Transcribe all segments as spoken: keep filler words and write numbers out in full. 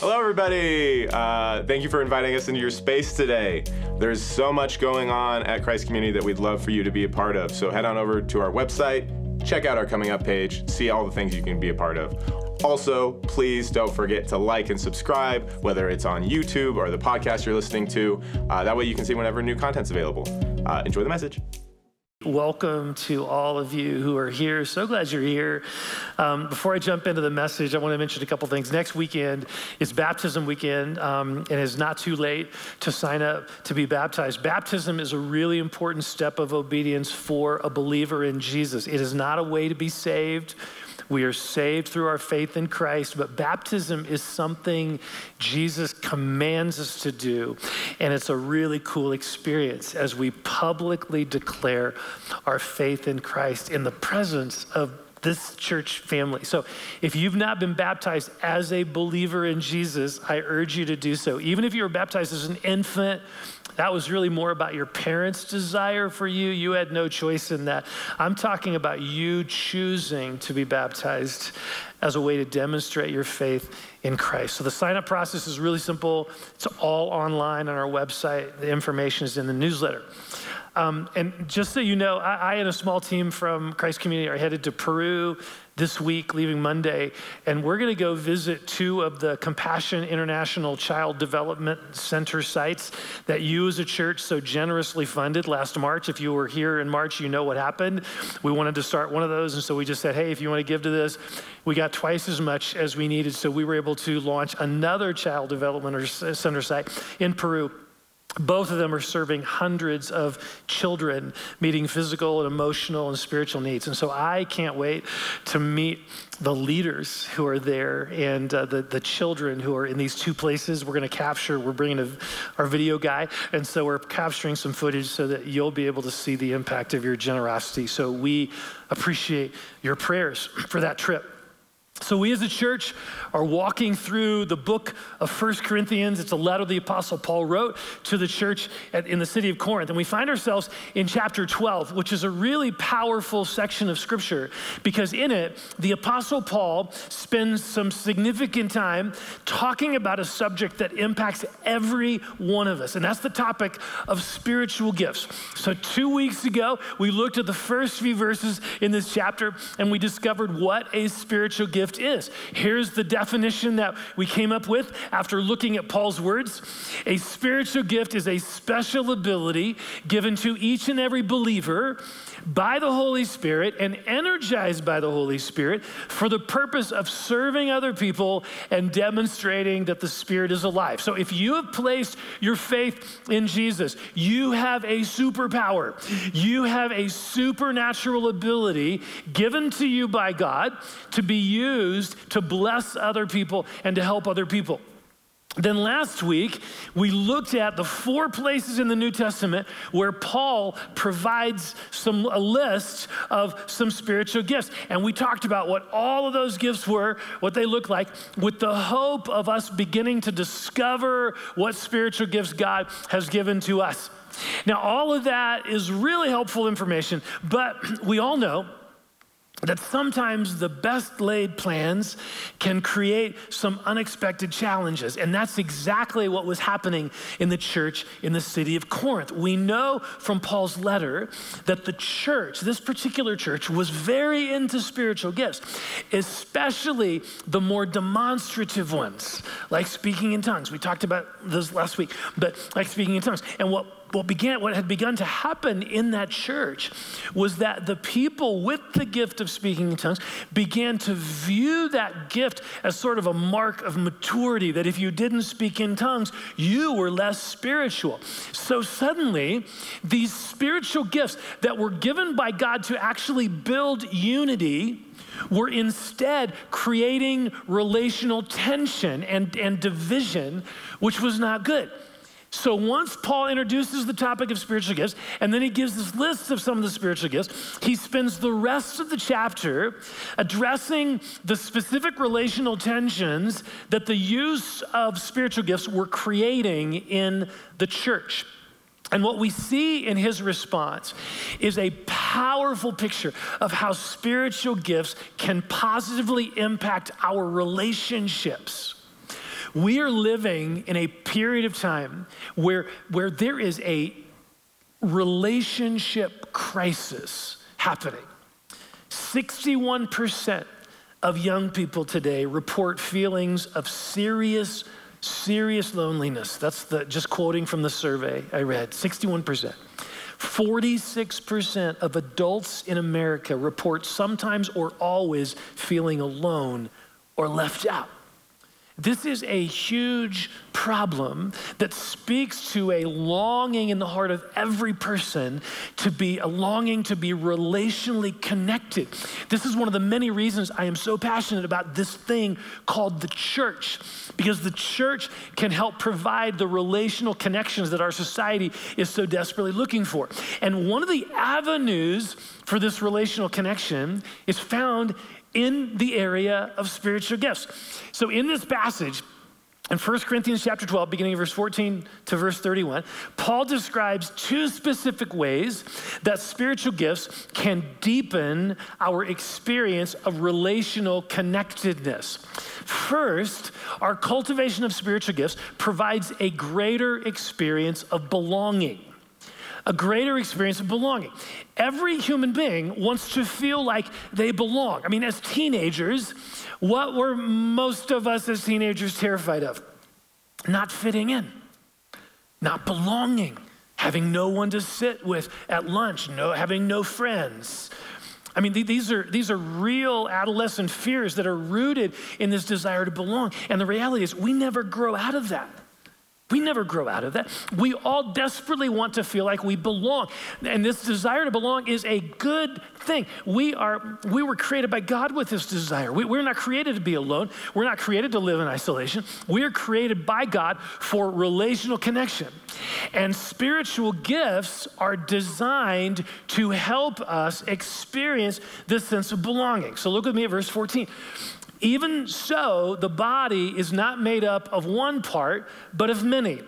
Hello, everybody. Uh, thank you for inviting us into your space today. There's so much going on at Christ Community that we'd love for you to be a part of. So head on over to our website, check out our coming up page, see all the things you can be a part of. Also, please don't forget to like and subscribe, whether it's on YouTube or the podcast you're listening to. Uh, that way you can see whenever new content's available. Uh, enjoy the message. Welcome to all of you who are here. So glad you're here. Um, before I jump into the message, I want to mention a couple things. Next weekend is baptism weekend, um, and it's not too late to sign up to be baptized. Baptism is a really important step of obedience for a believer in Jesus. It is not a way to be saved. We are saved through our faith in Christ, but baptism is something Jesus commands us to do, and it's a really cool experience as we publicly declare our faith in Christ in the presence of this church family. So if you've not been baptized as a believer in Jesus, I urge you to do so. Even if you were baptized as an infant, that was really more about your parents' desire for you. You had no choice in that. I'm talking about you choosing to be baptized as a way to demonstrate your faith in Christ. So the sign-up process is really simple. It's all online on our website. The information is in the newsletter. Um, and just so you know, I, I and a small team from Christ Community are headed to Peru this week, leaving Monday, and we're gonna go visit two of the Compassion International Child Development Center sites that you as a church so generously funded last March. If you were here in March, you know what happened. We wanted to start one of those, and so we just said, hey, if you wanna give to this, we got twice as much as we needed, so we were able to launch another Child Development Center site in Peru. Both of them are serving hundreds of children, meeting physical and emotional and spiritual needs. And so I can't wait to meet the leaders who are there and uh, the, the children who are in these two places. We're gonna capture, we're bringing a, our video guy, and so we're capturing some footage so that you'll be able to see the impact of your generosity. So we appreciate your prayers for that trip. So we as a church are walking through the book of First Corinthians. It's a letter the Apostle Paul wrote to the church at, in the city of Corinth. And we find ourselves in chapter twelve, which is a really powerful section of scripture, because in it, the Apostle Paul spends some significant time talking about a subject that impacts every one of us. And that's the topic of spiritual gifts. So two weeks ago, we looked at the first few verses in this chapter, and we discovered what a spiritual gift is. Here's the definition that we came up with after looking at Paul's words. A spiritual gift is a special ability given to each and every believer by the Holy Spirit and energized by the Holy Spirit for the purpose of serving other people and demonstrating that the Spirit is alive. So if you have placed your faith in Jesus, you have a superpower. You have a supernatural ability given to you by God to be used used to bless other people and to help other people. Then last week, we looked at the four places in the New Testament where Paul provides some, a list of some spiritual gifts. And we talked about what all of those gifts were, what they look like, with the hope of us beginning to discover what spiritual gifts God has given to us. Now, all of that is really helpful information, but we all know that sometimes the best laid plans can create some unexpected challenges. And that's exactly what was happening in the church in the city of Corinth. We know from Paul's letter that the church, this particular church, was very into spiritual gifts, especially the more demonstrative ones, like speaking in tongues. We talked about this last week, but like speaking in tongues. And what What, began, what had begun to happen in that church was that the people with the gift of speaking in tongues began to view that gift as sort of a mark of maturity, that if you didn't speak in tongues, you were less spiritual. So suddenly, these spiritual gifts that were given by God to actually build unity were instead creating relational tension and, and division, which was not good. So once Paul introduces the topic of spiritual gifts, and then he gives this list of some of the spiritual gifts, he spends the rest of the chapter addressing the specific relational tensions that the use of spiritual gifts were creating in the church. And what we see in his response is a powerful picture of how spiritual gifts can positively impact our relationships We are living in a period of time where, where there is a relationship crisis happening. sixty-one percent of young people today report feelings of serious, serious loneliness. That's the, just quoting from the survey I read, sixty-one percent. forty-six percent of adults in America report sometimes or always feeling alone or left out. This is a huge problem that speaks to a longing in the heart of every person to be a longing to be relationally connected. This is one of the many reasons I am so passionate about this thing called the church, because the church can help provide the relational connections that our society is so desperately looking for. And one of the avenues for this relational connection is found in the area of spiritual gifts. So in this passage, in First Corinthians chapter twelve, beginning verse fourteen to verse thirty-one, Paul describes two specific ways that spiritual gifts can deepen our experience of relational connectedness. First, our cultivation of spiritual gifts provides a greater experience of belonging. A greater experience of belonging. Every human being wants to feel like they belong. I mean, as teenagers, what were most of us as teenagers terrified of? Not fitting in, not belonging, having no one to sit with at lunch, no, having no friends. I mean, th these are, these are real adolescent fears that are rooted in this desire to belong. And the reality is we never grow out of that. We never grow out of that. We all desperately want to feel like we belong. And this desire to belong is a good thing. We are, we were created by God with this desire. We, we're not created to be alone. We're not created to live in isolation. We are created by God for relational connection. And spiritual gifts are designed to help us experience this sense of belonging. So look with me at verse fourteen. Even so, the body is not made up of one part, but of many.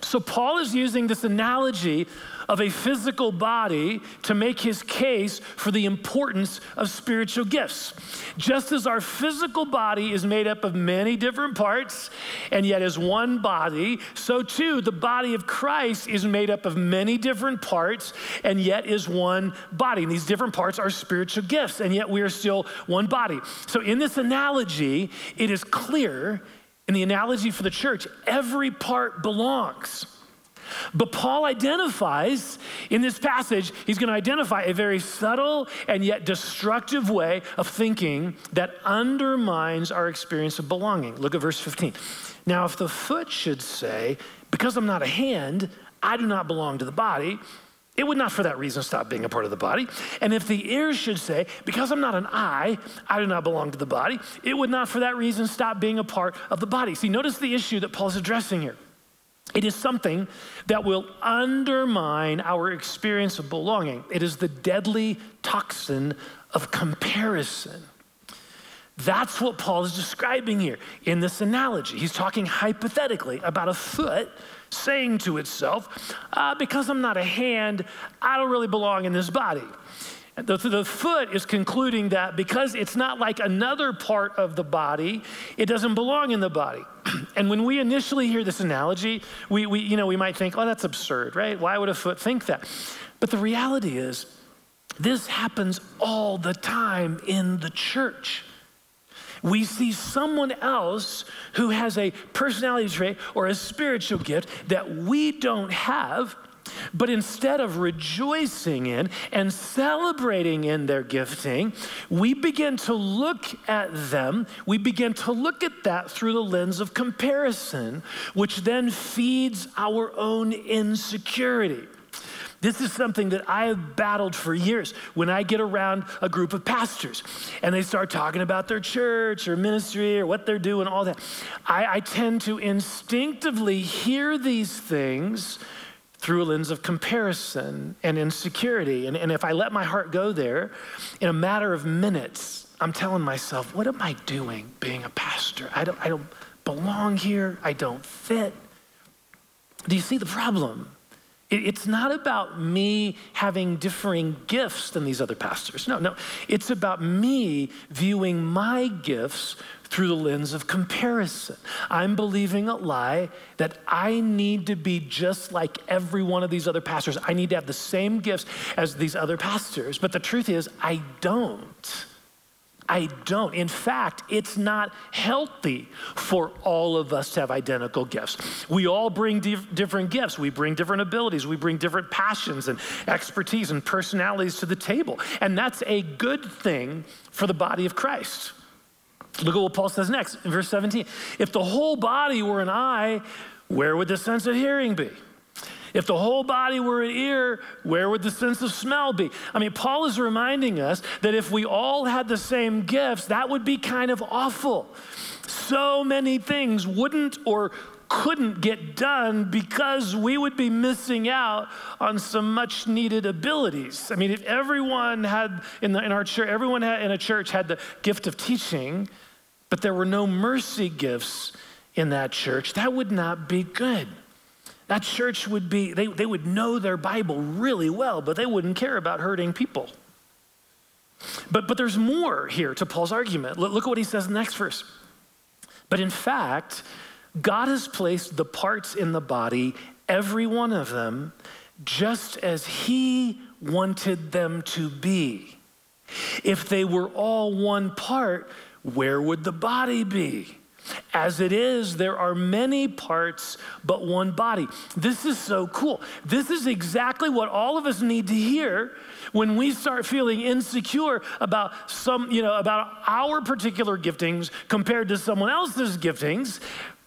So Paul is using this analogy of a physical body to make his case for the importance of spiritual gifts. Just as our physical body is made up of many different parts, and yet is one body, so too the body of Christ is made up of many different parts, and yet is one body. And these different parts are spiritual gifts, and yet we are still one body. So in this analogy, it is clear. In the analogy for the church, every part belongs. But Paul identifies in this passage, he's going to identify a very subtle and yet destructive way of thinking that undermines our experience of belonging. Look at verse fifteen. Now, if the foot should say, because I'm not a hand, I do not belong to the body, it would not for that reason stop being a part of the body. And if the ear should say, because I'm not an eye, I do not belong to the body, it would not for that reason stop being a part of the body. See, notice the issue that Paul's addressing here. It is something that will undermine our experience of belonging. It is the deadly toxin of comparison. That's what Paul is describing here in this analogy. He's talking hypothetically about a foot saying to itself, uh, because I'm not a hand, I don't really belong in this body. The, the foot is concluding that because it's not like another part of the body, it doesn't belong in the body. And when we initially hear this analogy, we, we, you know, we might think, oh, that's absurd, right? Why would a foot think that? But the reality is, this happens all the time in the church. We see someone else who has a personality trait or a spiritual gift that we don't have, but instead of rejoicing in and celebrating in their gifting, we begin to look at them, we begin to look at that through the lens of comparison, which then feeds our own insecurity. This is something that I have battled for years when I get around a group of pastors and they start talking about their church or ministry or what they're doing, all that. I, I tend to instinctively hear these things through a lens of comparison and insecurity. And, and if I let my heart go there, in a matter of minutes, I'm telling myself, what am I doing being a pastor? I don't, I don't belong here. I don't fit. Do you see the problem? It's not about me having differing gifts than these other pastors. No, no. It's about me viewing my gifts through the lens of comparison. I'm believing a lie that I need to be just like every one of these other pastors. I need to have the same gifts as these other pastors. But the truth is, I don't. I don't. In fact, it's not healthy for all of us to have identical gifts. We all bring dif- different gifts. We bring different abilities. We bring different passions and expertise and personalities to the table. And that's a good thing for the body of Christ. Look at what Paul says next in verse seventeen. If the whole body were an eye, where would the sense of hearing be? If the whole body were an ear, where would the sense of smell be? I mean, Paul is reminding us that if we all had the same gifts, that would be kind of awful. So many things wouldn't or couldn't get done because we would be missing out on some much needed abilities. I mean, if everyone had in, the, in our church, everyone had, in a church had the gift of teaching, but there were no mercy gifts in that church, that would not be good. That church would be, they, they would know their Bible really well, but they wouldn't care about hurting people. But, but there's more here to Paul's argument. Look, look at what he says in the next verse. But in fact, God has placed the parts in the body, every one of them, just as he wanted them to be. If they were all one part, where would the body be? As it is, there are many parts, but one body. This is so cool. This is exactly what all of us need to hear when we start feeling insecure about some, you know, about our particular giftings compared to someone else's giftings.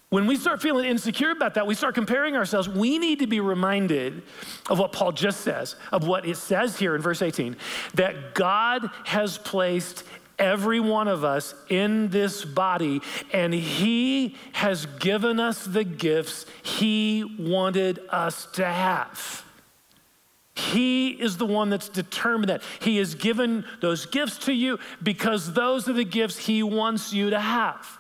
When we start feeling insecure about that, we start comparing ourselves. We need to be reminded of what Paul just says, of what it says here in verse eighteen, that God has placed every one of us in this body, and he has given us the gifts he wanted us to have. He is the one that's determined that. He has given those gifts to you because those are the gifts he wants you to have.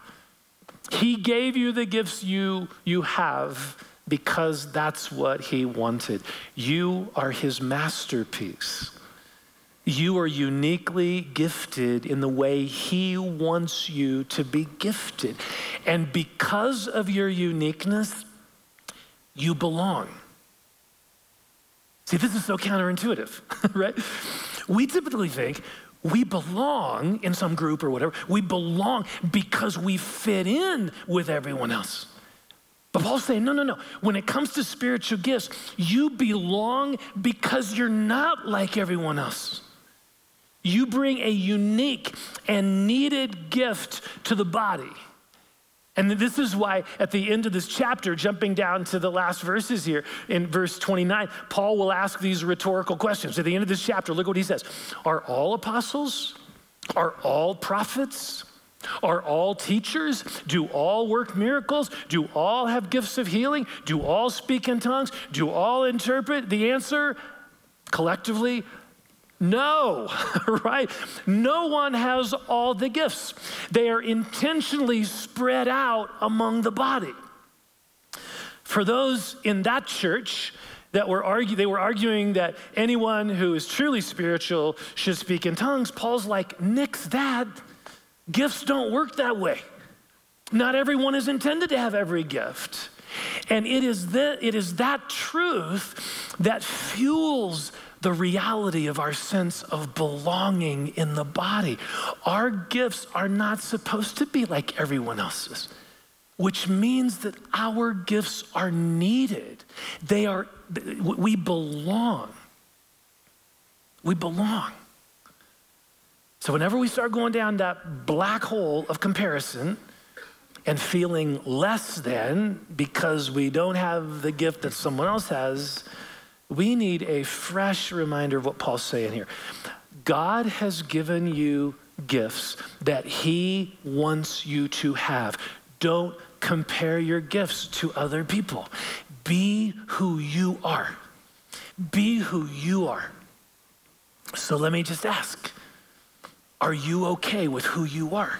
He gave you the gifts you, you have because that's what he wanted. You are his masterpiece. You are uniquely gifted in the way he wants you to be gifted. And because of your uniqueness, you belong. See, this is so counterintuitive, right? We typically think we belong in some group or whatever. We belong because we fit in with everyone else. But Paul's saying, no, no, no. When it comes to spiritual gifts, you belong because you're not like everyone else. You bring a unique and needed gift to the body. And this is why at the end of this chapter, jumping down to the last verses here, in verse twenty-nine, Paul will ask these rhetorical questions. At the end of this chapter, look what he says. Are all apostles? Are all prophets? Are all teachers? Do all work miracles? Do all have gifts of healing? Do all speak in tongues? Do all interpret? The answer, collectively, no, right? No one has all the gifts. They are intentionally spread out among the body. For those in that church that were argue, they were arguing that anyone who is truly spiritual should speak in tongues, Paul's like, nix that. Gifts don't work that way. Not everyone is intended to have every gift. And it is, the, it is that truth that fuels the reality of our sense of belonging in the body. Our gifts are not supposed to be like everyone else's, which means that our gifts are needed. They are, we belong. We belong. So whenever we start going down that black hole of comparison and feeling less than because we don't have the gift that someone else has, we need a fresh reminder of what Paul's saying here. God has given you gifts that he wants you to have. Don't compare your gifts to other people. Be who you are. Be who you are. So let me just ask, are you okay with who you are?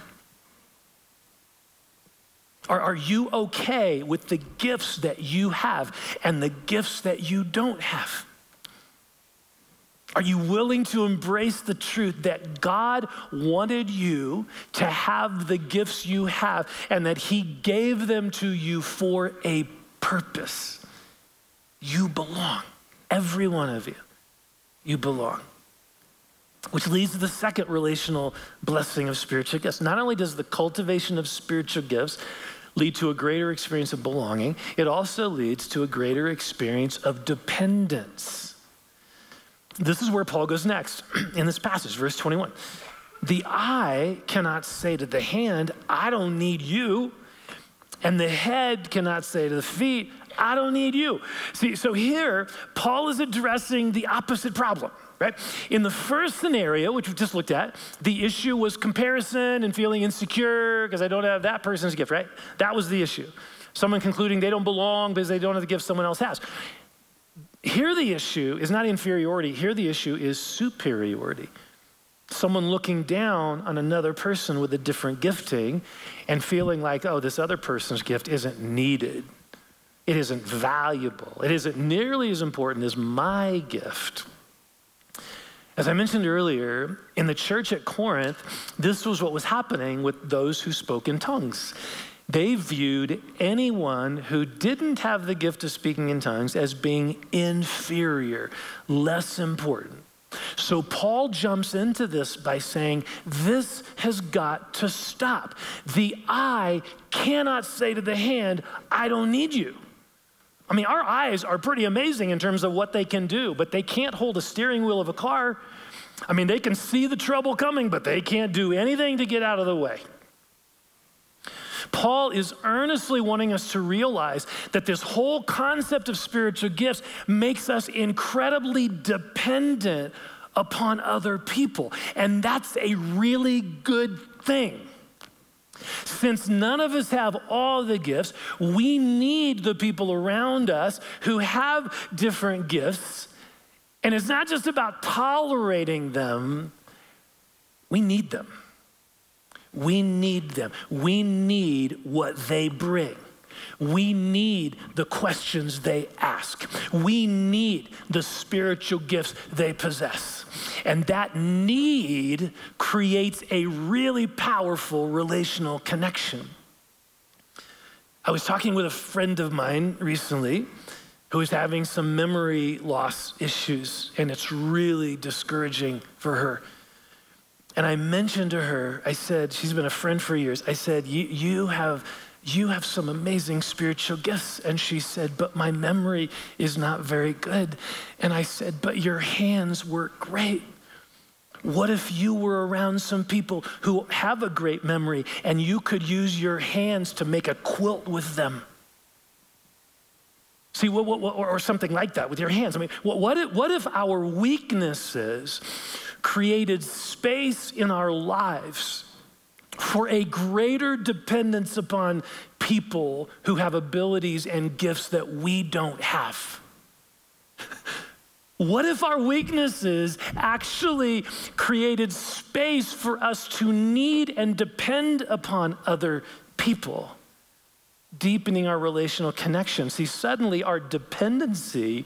Are, are you okay with the gifts that you have and the gifts that you don't have? Are you willing to embrace the truth that God wanted you to have the gifts you have and that he gave them to you for a purpose? You belong. Every one of you, you belong. Which leads to the second relational blessing of spiritual gifts. Not only does the cultivation of spiritual gifts lead to a greater experience of belonging, it also leads to a greater experience of dependence. This is where Paul goes next in this passage, verse twenty-one. The eye cannot say to the hand, I don't need you. And the head cannot say to the feet, I don't need you. See, so here, Paul is addressing the opposite problem, right? In the first scenario, which we just looked at, the issue was comparison and feeling insecure because I don't have that person's gift, right? That was the issue. Someone concluding they don't belong because they don't have the gift someone else has. Here the issue is not inferiority. Here the issue is superiority. Someone looking down on another person with a different gifting and feeling like, oh, this other person's gift isn't needed. It isn't valuable. It isn't nearly as important as my gift. As I mentioned earlier, in the church at Corinth, this was what was happening with those who spoke in tongues. They viewed anyone who didn't have the gift of speaking in tongues as being inferior, less important. So Paul jumps into this by saying, this has got to stop. The eye cannot say to the hand, I don't need you. I mean, our eyes are pretty amazing in terms of what they can do, but they can't hold a steering wheel of a car. I mean, they can see the trouble coming, but they can't do anything to get out of the way. Paul is earnestly wanting us to realize that this whole concept of spiritual gifts makes us incredibly dependent upon other people. And that's a really good thing. Since none of us have all the gifts, we need the people around us who have different gifts. And it's not just about tolerating them. We need them. We need them. We need what they bring. We need the questions they ask. We need the spiritual gifts they possess. And that need creates a really powerful relational connection. I was talking with a friend of mine recently who is having some memory loss issues, and it's really discouraging for her. And I mentioned to her, I said, she's been a friend for years. I said, you, you have you have some amazing spiritual gifts. And she said, but my memory is not very good. And I said, but your hands work great. What if you were around some people who have a great memory and you could use your hands to make a quilt with them? See, what, what, what, or something like that with your hands. I mean, what, what, if, what if our weaknesses created space in our lives for a greater dependence upon people who have abilities and gifts that we don't have? What if our weaknesses actually created space for us to need and depend upon other people? Deepening our relational connection. See, suddenly our dependency,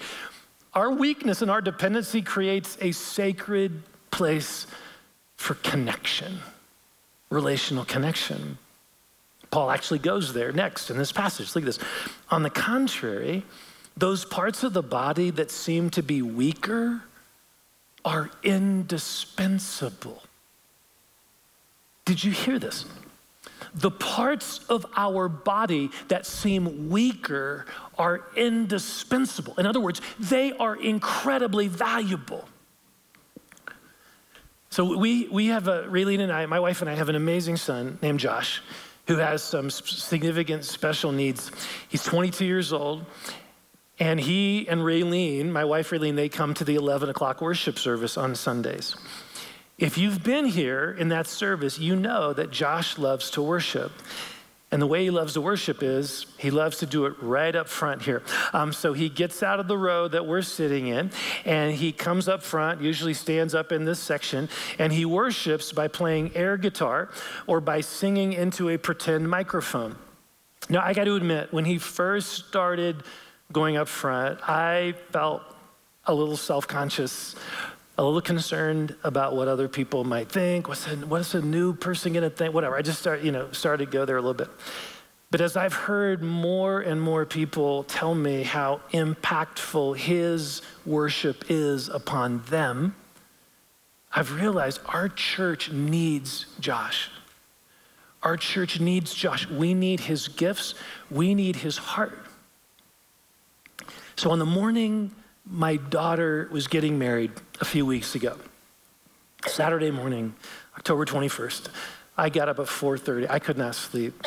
our weakness and our dependency creates a sacred place for connection, relational connection. Paul actually goes there next in this passage. Look at this. On the contrary, those parts of the body that seem to be weaker are indispensable. Did you hear this? The parts of our body that seem weaker are indispensable. In other words, they are incredibly valuable. So we, we have a, Raylene and I, my wife and I have an amazing son named Josh who has some significant special needs. He's twenty-two years old, and he and Raylene, my wife Raylene, they come to the eleven o'clock worship service on Sundays. If you've been here in that service, you know that Josh loves to worship. And the way he loves to worship is he loves to do it right up front here. Um, so he gets out of the row that we're sitting in, and he comes up front, usually stands up in this section, and he worships by playing air guitar or by singing into a pretend microphone. Now, I got to admit, when he first started going up front, I felt a little self-conscious a little concerned about what other people might think. What's a, what's a new person gonna think? Whatever, I just start, you know, started to go there a little bit. But as I've heard more and more people tell me how impactful his worship is upon them, I've realized our church needs Josh. Our church needs Josh. We need his gifts. We need his heart. So on the morning my daughter was getting married a few weeks ago, Saturday morning, October twenty-first, I got up at four thirty. I could not sleep.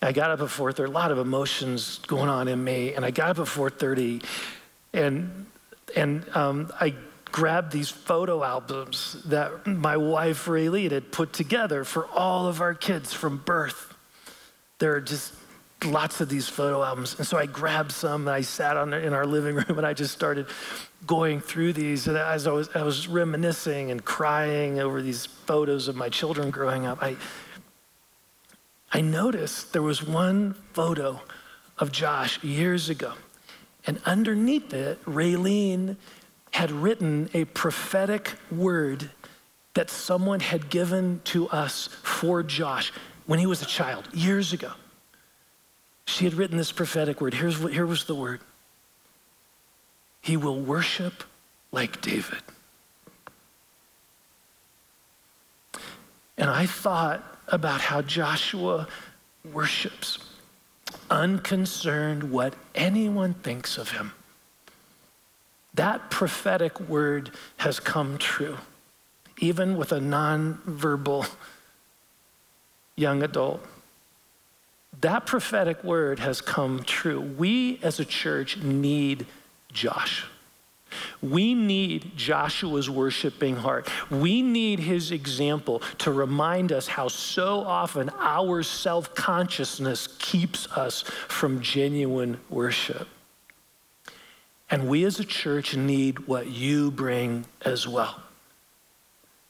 I got up at four thirty, a lot of emotions going on in me, and I got up at four thirty, and, and um, I grabbed these photo albums that my wife, Raylene, had put together for all of our kids from birth. There are just lots of these photo albums. And so I grabbed some, and I sat on in our living room, and I just started going through these. And as I was, I was reminiscing and crying over these photos of my children growing up, I, I noticed there was one photo of Josh years ago. And underneath it, Raylene had written a prophetic word that someone had given to us for Josh when he was a child, years ago. She had written this prophetic word. Here's what, here was the word. He will worship like David. And I thought about how Joshua worships, unconcerned what anyone thinks of him. That prophetic word has come true, even with a non-verbal young adult. That prophetic word has come true. We as a church need Josh. We need Joshua's worshiping heart. We need his example to remind us how so often our self-consciousness keeps us from genuine worship. And we as a church need what you bring as well.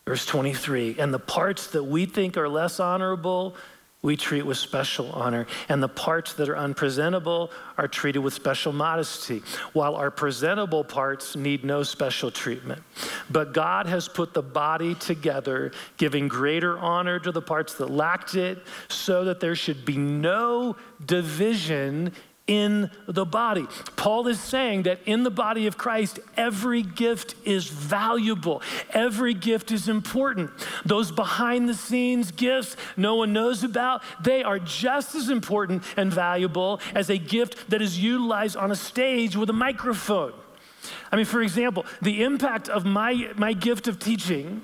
Verse twenty-three, and the parts that we think are less honorable, we treat with special honor. And the parts that are unpresentable are treated with special modesty, while our presentable parts need no special treatment. But God has put the body together, giving greater honor to the parts that lacked it, so that there should be no division in the body. Paul is saying that in the body of Christ, every gift is valuable. Every gift is important. Those behind the scenes gifts no one knows about, they are just as important and valuable as a gift that is utilized on a stage with a microphone. I mean, for example, the impact of my, my gift of teaching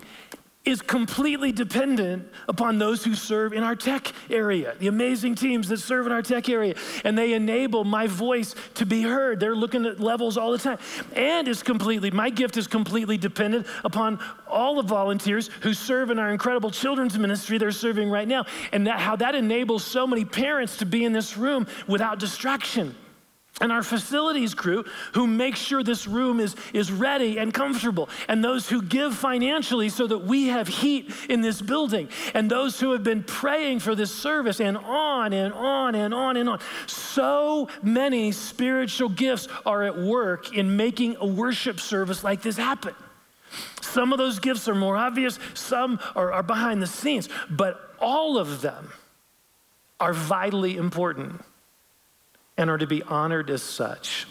is completely dependent upon those who serve in our tech area, the amazing teams that serve in our tech area, and they enable my voice to be heard. They're looking at levels all the time. And it's completely, my gift is completely dependent upon all the volunteers who serve in our incredible children's ministry they're serving right now, and that, how that enables so many parents to be in this room without distraction. And our facilities crew who make sure this room is, is ready and comfortable, and those who give financially so that we have heat in this building, and those who have been praying for this service, and on and on and on and on. So many spiritual gifts are at work in making a worship service like this happen. Some of those gifts are more obvious, some are, are behind the scenes, but all of them are vitally important and are to be honored as such.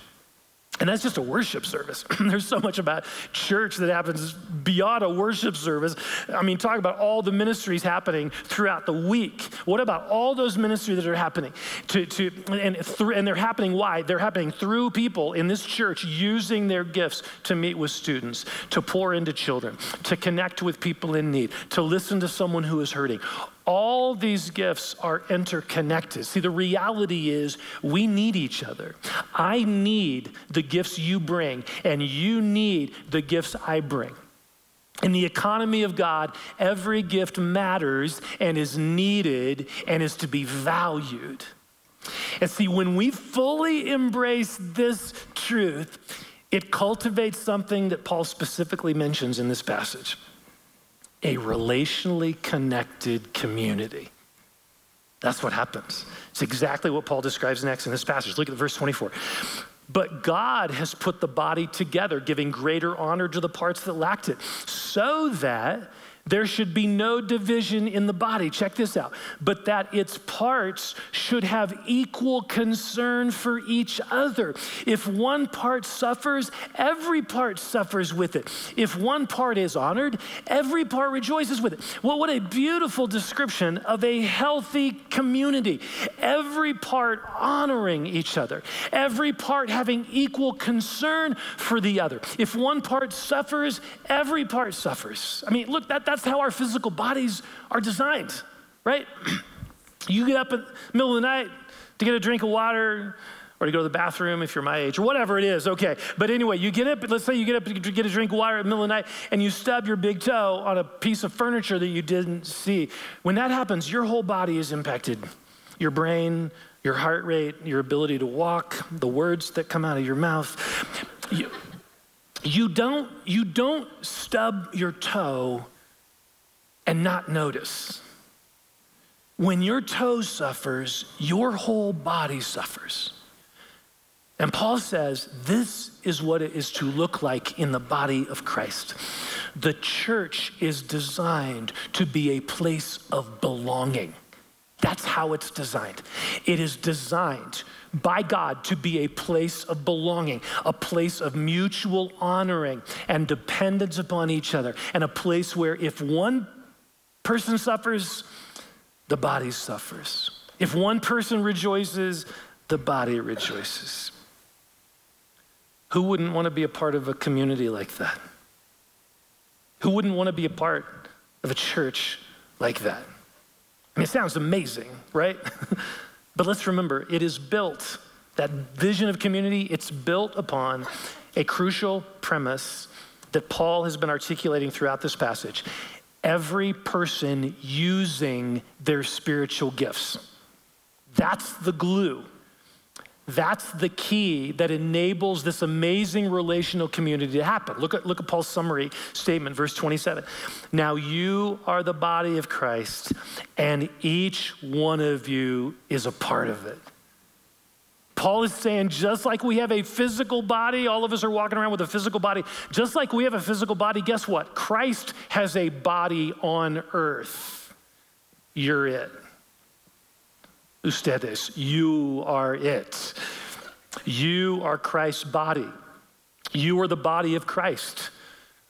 And that's just a worship service. There's so much about church that happens beyond a worship service. I mean, talk about all the ministries happening throughout the week. What about all those ministries that are happening? To, to, and, th and they're happening why? They're happening through people in this church using their gifts to meet with students, to pour into children, to connect with people in need, to listen to someone who is hurting. All these gifts are interconnected. See, the reality is we need each other. I need the gifts you bring, and you need the gifts I bring. In the economy of God, every gift matters and is needed and is to be valued. And see, when we fully embrace this truth, it cultivates something that Paul specifically mentions in this passage. A relationally connected community. That's what happens. It's exactly what Paul describes next in this passage. Look at verse twenty-four. But God has put the body together, giving greater honor to the parts that lacked it, so that there should be no division in the body. Check this out. But that its parts should have equal concern for each other. If one part suffers, every part suffers with it. If one part is honored, every part rejoices with it. Well, what a beautiful description of a healthy community. Every part honoring each other. Every part having equal concern for the other. If one part suffers, every part suffers. I mean, look, that, that That's how our physical bodies are designed, right? You get up in the middle of the night to get a drink of water or to go to the bathroom if you're my age or whatever it is, okay. But anyway, you get up, let's say you get up to get a drink of water in the middle of the night and you stub your big toe on a piece of furniture that you didn't see. When that happens, your whole body is impacted. Your brain, your heart rate, your ability to walk, the words that come out of your mouth. You, you don't, you don't stub your toe and not notice. When your toe suffers, your whole body suffers. And Paul says, this is what it is to look like in the body of Christ. The church is designed to be a place of belonging. That's how it's designed. It is designed by God to be a place of belonging, a place of mutual honoring and dependence upon each other, and a place where if one person suffers, the body suffers. If one person rejoices, the body rejoices. Who wouldn't want to be a part of a community like that? Who wouldn't want to be a part of a church like that? I mean, it sounds amazing, right? But let's remember, it is built, that vision of community, it's built upon a crucial premise that Paul has been articulating throughout this passage. Every person using their spiritual gifts. That's the glue. That's the key that enables this amazing relational community to happen. Look at, look at Paul's summary statement, verse twenty-seven. Now you are the body of Christ, and each one of you is a part of it. Paul is saying, just like we have a physical body, all of us are walking around with a physical body, just like we have a physical body, guess what? Christ has a body on earth. You're it. Ustedes, you are it. You are Christ's body. You are the body of Christ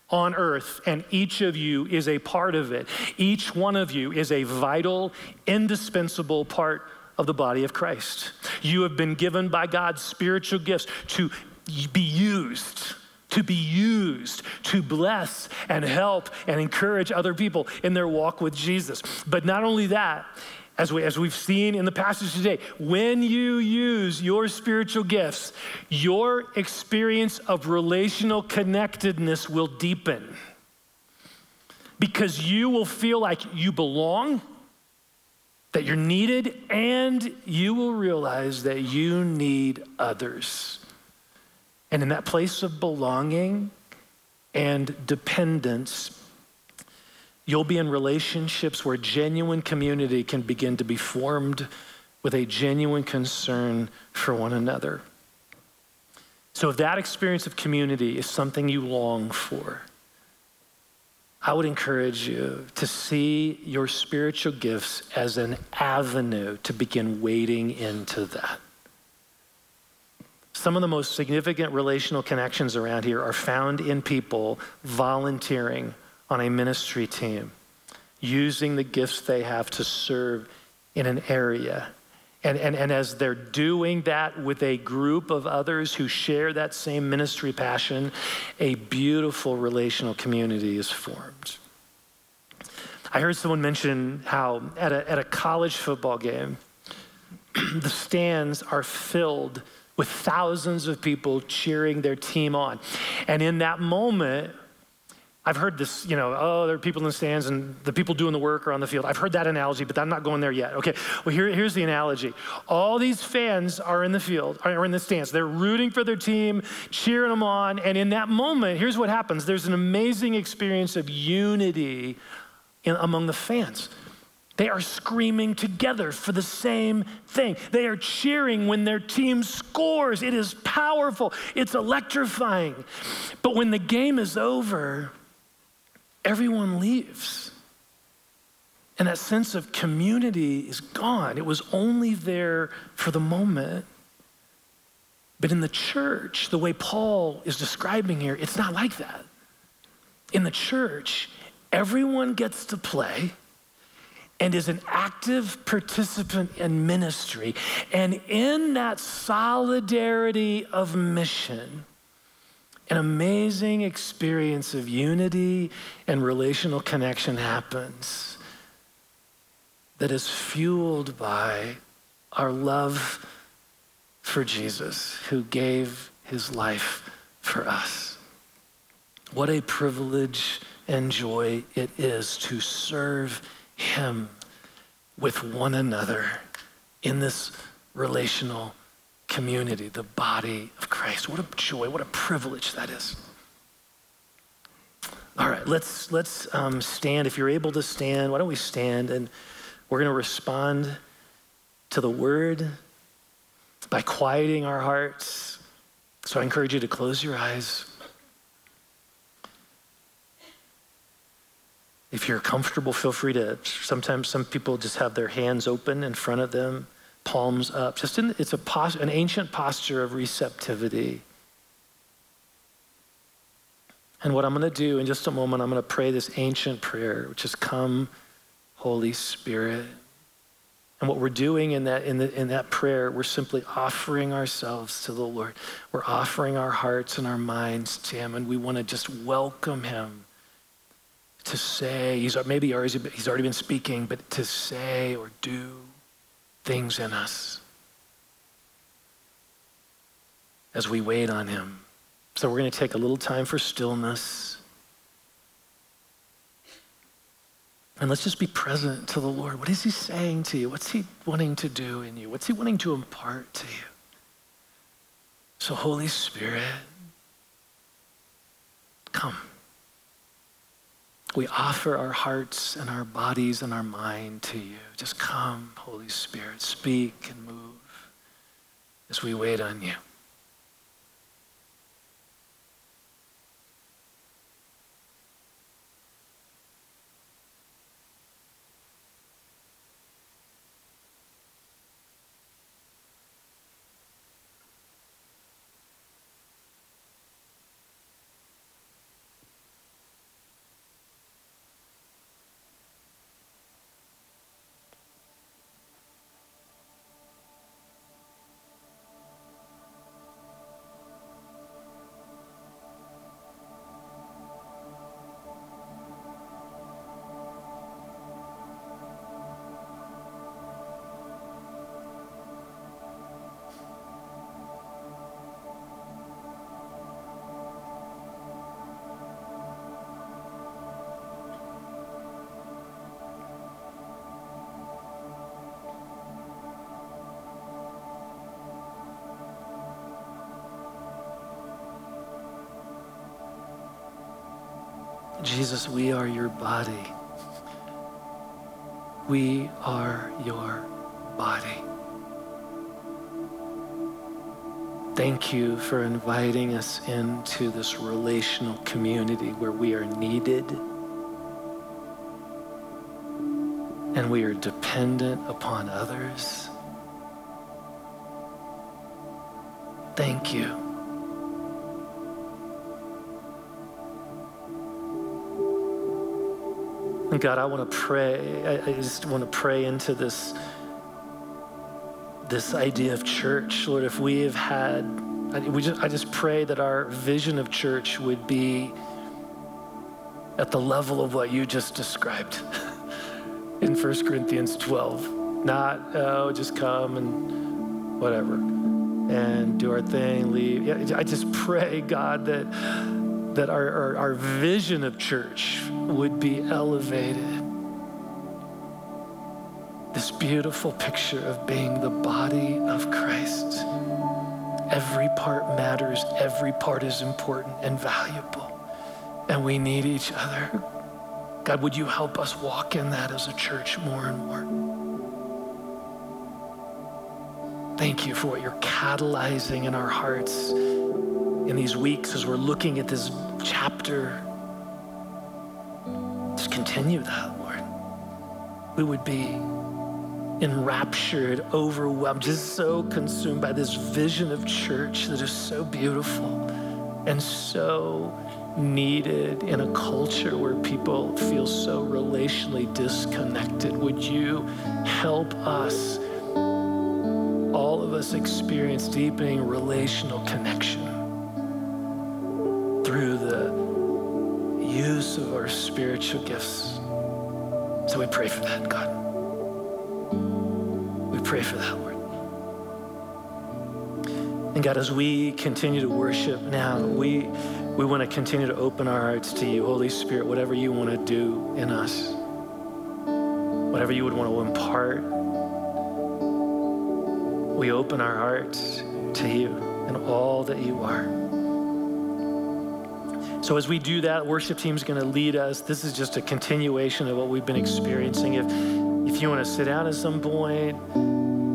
on earth, and each of you is a part of it. Each one of you is a vital, indispensable part of the body of Christ. You have been given by God's spiritual gifts to be used, to be used, to bless and help and encourage other people in their walk with Jesus. But not only that, as, we, as we've seen in the passage today, when you use your spiritual gifts, your experience of relational connectedness will deepen because you will feel like you belong, that you're needed, and you will realize that you need others. And in that place of belonging and dependence, you'll be in relationships where genuine community can begin to be formed with a genuine concern for one another. So if that experience of community is something you long for, I would encourage you to see your spiritual gifts as an avenue to begin wading into that. Some of the most significant relational connections around here are found in people volunteering on a ministry team, using the gifts they have to serve in an area. And, and, and as they're doing that with a group of others who share that same ministry passion, a beautiful relational community is formed. I heard someone mention how at a, at a college football game, the stands are filled with thousands of people cheering their team on. And in that moment, I've heard this, you know, oh, there are people in the stands and the people doing the work are on the field. I've heard that analogy, but I'm not going there yet. Okay, well, here, here's the analogy. All these fans are in the field, are in the stands. They're rooting for their team, cheering them on. And in that moment, here's what happens. There's an amazing experience of unity in, among the fans. They are screaming together for the same thing. They are cheering when their team scores. It is powerful. It's electrifying. But when the game is over, everyone leaves. And that sense of community is gone. It was only there for the moment. But in the church, the way Paul is describing here, it's not like that. In the church, everyone gets to play and is an active participant in ministry. And in that solidarity of mission, an amazing experience of unity and relational connection happens that is fueled by our love for Jesus, who gave his life for us. What a privilege and joy it is to serve him with one another in this relational community, the body of Christ. What a joy, what a privilege that is. All right, let's, let's um, stand. If you're able to stand, why don't we stand? And we're going to respond to the word by quieting our hearts. So I encourage you to close your eyes. If you're comfortable, feel free to, sometimes some people just have their hands open in front of them, palms up. Just in, it's a pos, an ancient posture of receptivity. And what I'm gonna do in just a moment, I'm gonna pray this ancient prayer, which is come, Holy Spirit. And what we're doing in that, in, the, in that prayer, we're simply offering ourselves to the Lord. We're offering our hearts and our minds to him, and we wanna just welcome him to say, he's maybe already, he's already been speaking, but to say or do things in us as we wait on him. So we're going to take a little time for stillness. And let's just be present to the Lord. What is he saying to you? What's he wanting to do in you? What's he wanting to impart to you? So Holy Spirit, come. We offer our hearts and our bodies and our mind to you. Just come, Holy Spirit, speak and move as we wait on you. Jesus, we are your body. We are your body. Thank you for inviting us into this relational community where we are needed and we are dependent upon others. Thank you. God, I want to pray, I just want to pray into this, this idea of church. Lord, if we have had, we just, I just pray that our vision of church would be at the level of what you just described in First Corinthians twelve. Not, oh, just come and whatever, and do our thing, leave. Yeah, I just pray, God, that, that our, our, our vision of church would be elevated. This beautiful picture of being the body of Christ. Every part matters, every part is important and valuable, and we need each other. God, would you help us walk in that as a church more and more? Thank you for what you're catalyzing in our hearts in these weeks as we're looking at this chapter. Just continue that, Lord. We would be enraptured, overwhelmed, just so consumed by this vision of church that is so beautiful and so needed in a culture where people feel so relationally disconnected. Would you help us, all of us, experience deepening relational connection through the use of our spiritual gifts? So we pray for that, God. Pray for that, Lord. And God, as we continue to worship now, we we want to continue to open our hearts to you. Holy Spirit, whatever you want to do in us, whatever you would want to impart, we open our hearts to you and all that you are. So as we do that, worship team's going to lead us. This is just a continuation of what we've been experiencing. If, if you want to sit down at some point,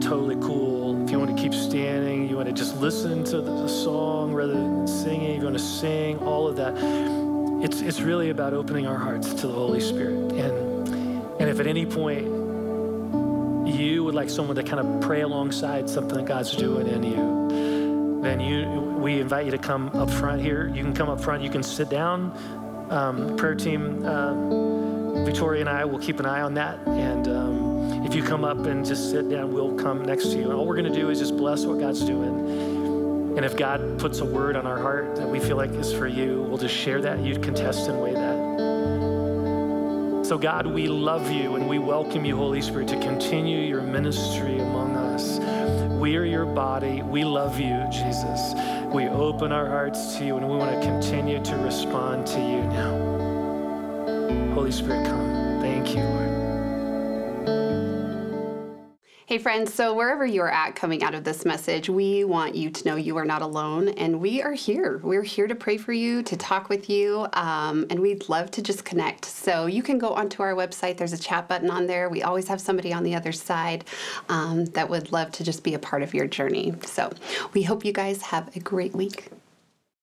totally cool. If you want to keep standing, you want to just listen to the song rather than singing, you want to sing, all of that. It's it's really about opening our hearts to the Holy Spirit. And, and if at any point you would like someone to kind of pray alongside something that God's doing in you, then you we invite you to come up front here. You can come up front. You can sit down. Um, prayer team, uh, Victoria and I will keep an eye on that. And Um, If you come up and just sit down, we'll come next to you. And all we're going to do is just bless what God's doing. And if God puts a word on our heart that we feel like is for you, we'll just share that. You'd contest and weigh that. So God, we love you and we welcome you, Holy Spirit, to continue your ministry among us. We are your body. We love you, Jesus. We open our hearts to you and we want to continue to respond to you now. Holy Spirit, come. Thank you, Lord. Hey friends, so wherever you're at coming out of this message, we want you to know you are not alone, and we are here. We're here to pray for you, to talk with you, um, and we'd love to just connect. So you can go onto our website. There's a chat button on there. We always have somebody on the other side um, that would love to just be a part of your journey. So we hope you guys have a great week.